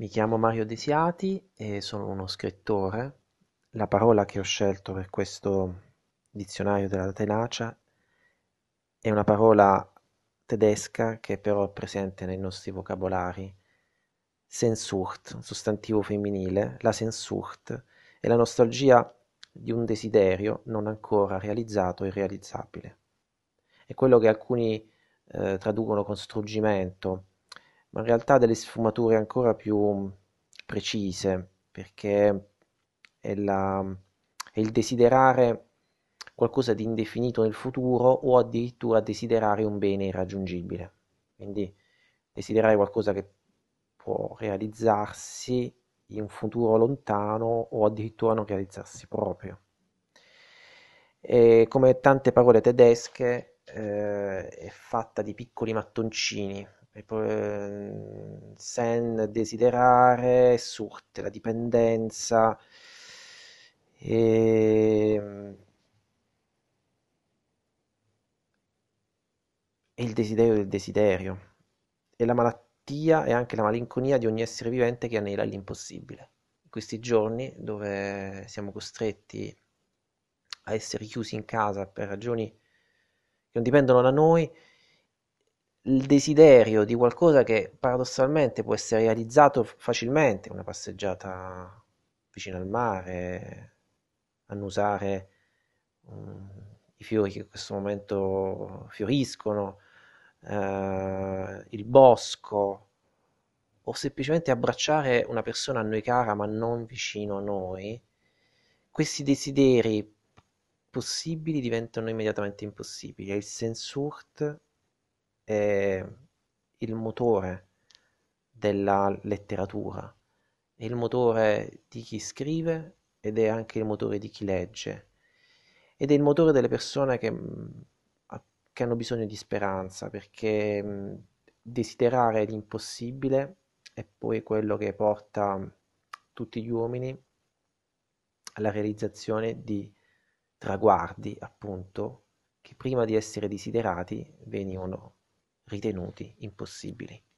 Mi chiamo Mario Desiati e sono uno scrittore. La parola che ho scelto per questo dizionario della tenacia è una parola tedesca che però è presente nei nostri vocabolari. Sehnsucht, un sostantivo femminile, la Sehnsucht è la nostalgia di un desiderio non ancora realizzato e realizzabile. È quello che alcuni traducono con struggimento, ma in realtà ha delle sfumature ancora più precise, perché è il desiderare qualcosa di indefinito nel futuro o addirittura desiderare un bene irraggiungibile. Quindi desiderare qualcosa che può realizzarsi in un futuro lontano o addirittura non realizzarsi proprio. E come tante parole tedesche è fatta di piccoli mattoncini. Sen, desiderare, Sucht, la dipendenza, e il desiderio del desiderio, e la malattia e anche la malinconia di ogni essere vivente che anela l'impossibile. In questi giorni, dove siamo costretti a essere chiusi in casa per ragioni che non dipendono da noi, il desiderio di qualcosa che paradossalmente può essere realizzato facilmente, una passeggiata vicino al mare, annusare i fiori che in questo momento fioriscono, il bosco, o semplicemente abbracciare una persona a noi cara ma non vicino a noi, questi desideri possibili diventano immediatamente impossibili. È il Sehnsucht, è il motore della letteratura, è il motore di chi scrive ed è anche il motore di chi legge ed è il motore delle persone che hanno bisogno di speranza, perché desiderare l'impossibile è poi quello che porta tutti gli uomini alla realizzazione di traguardi, appunto, che prima di essere desiderati venivano ritenuti impossibili.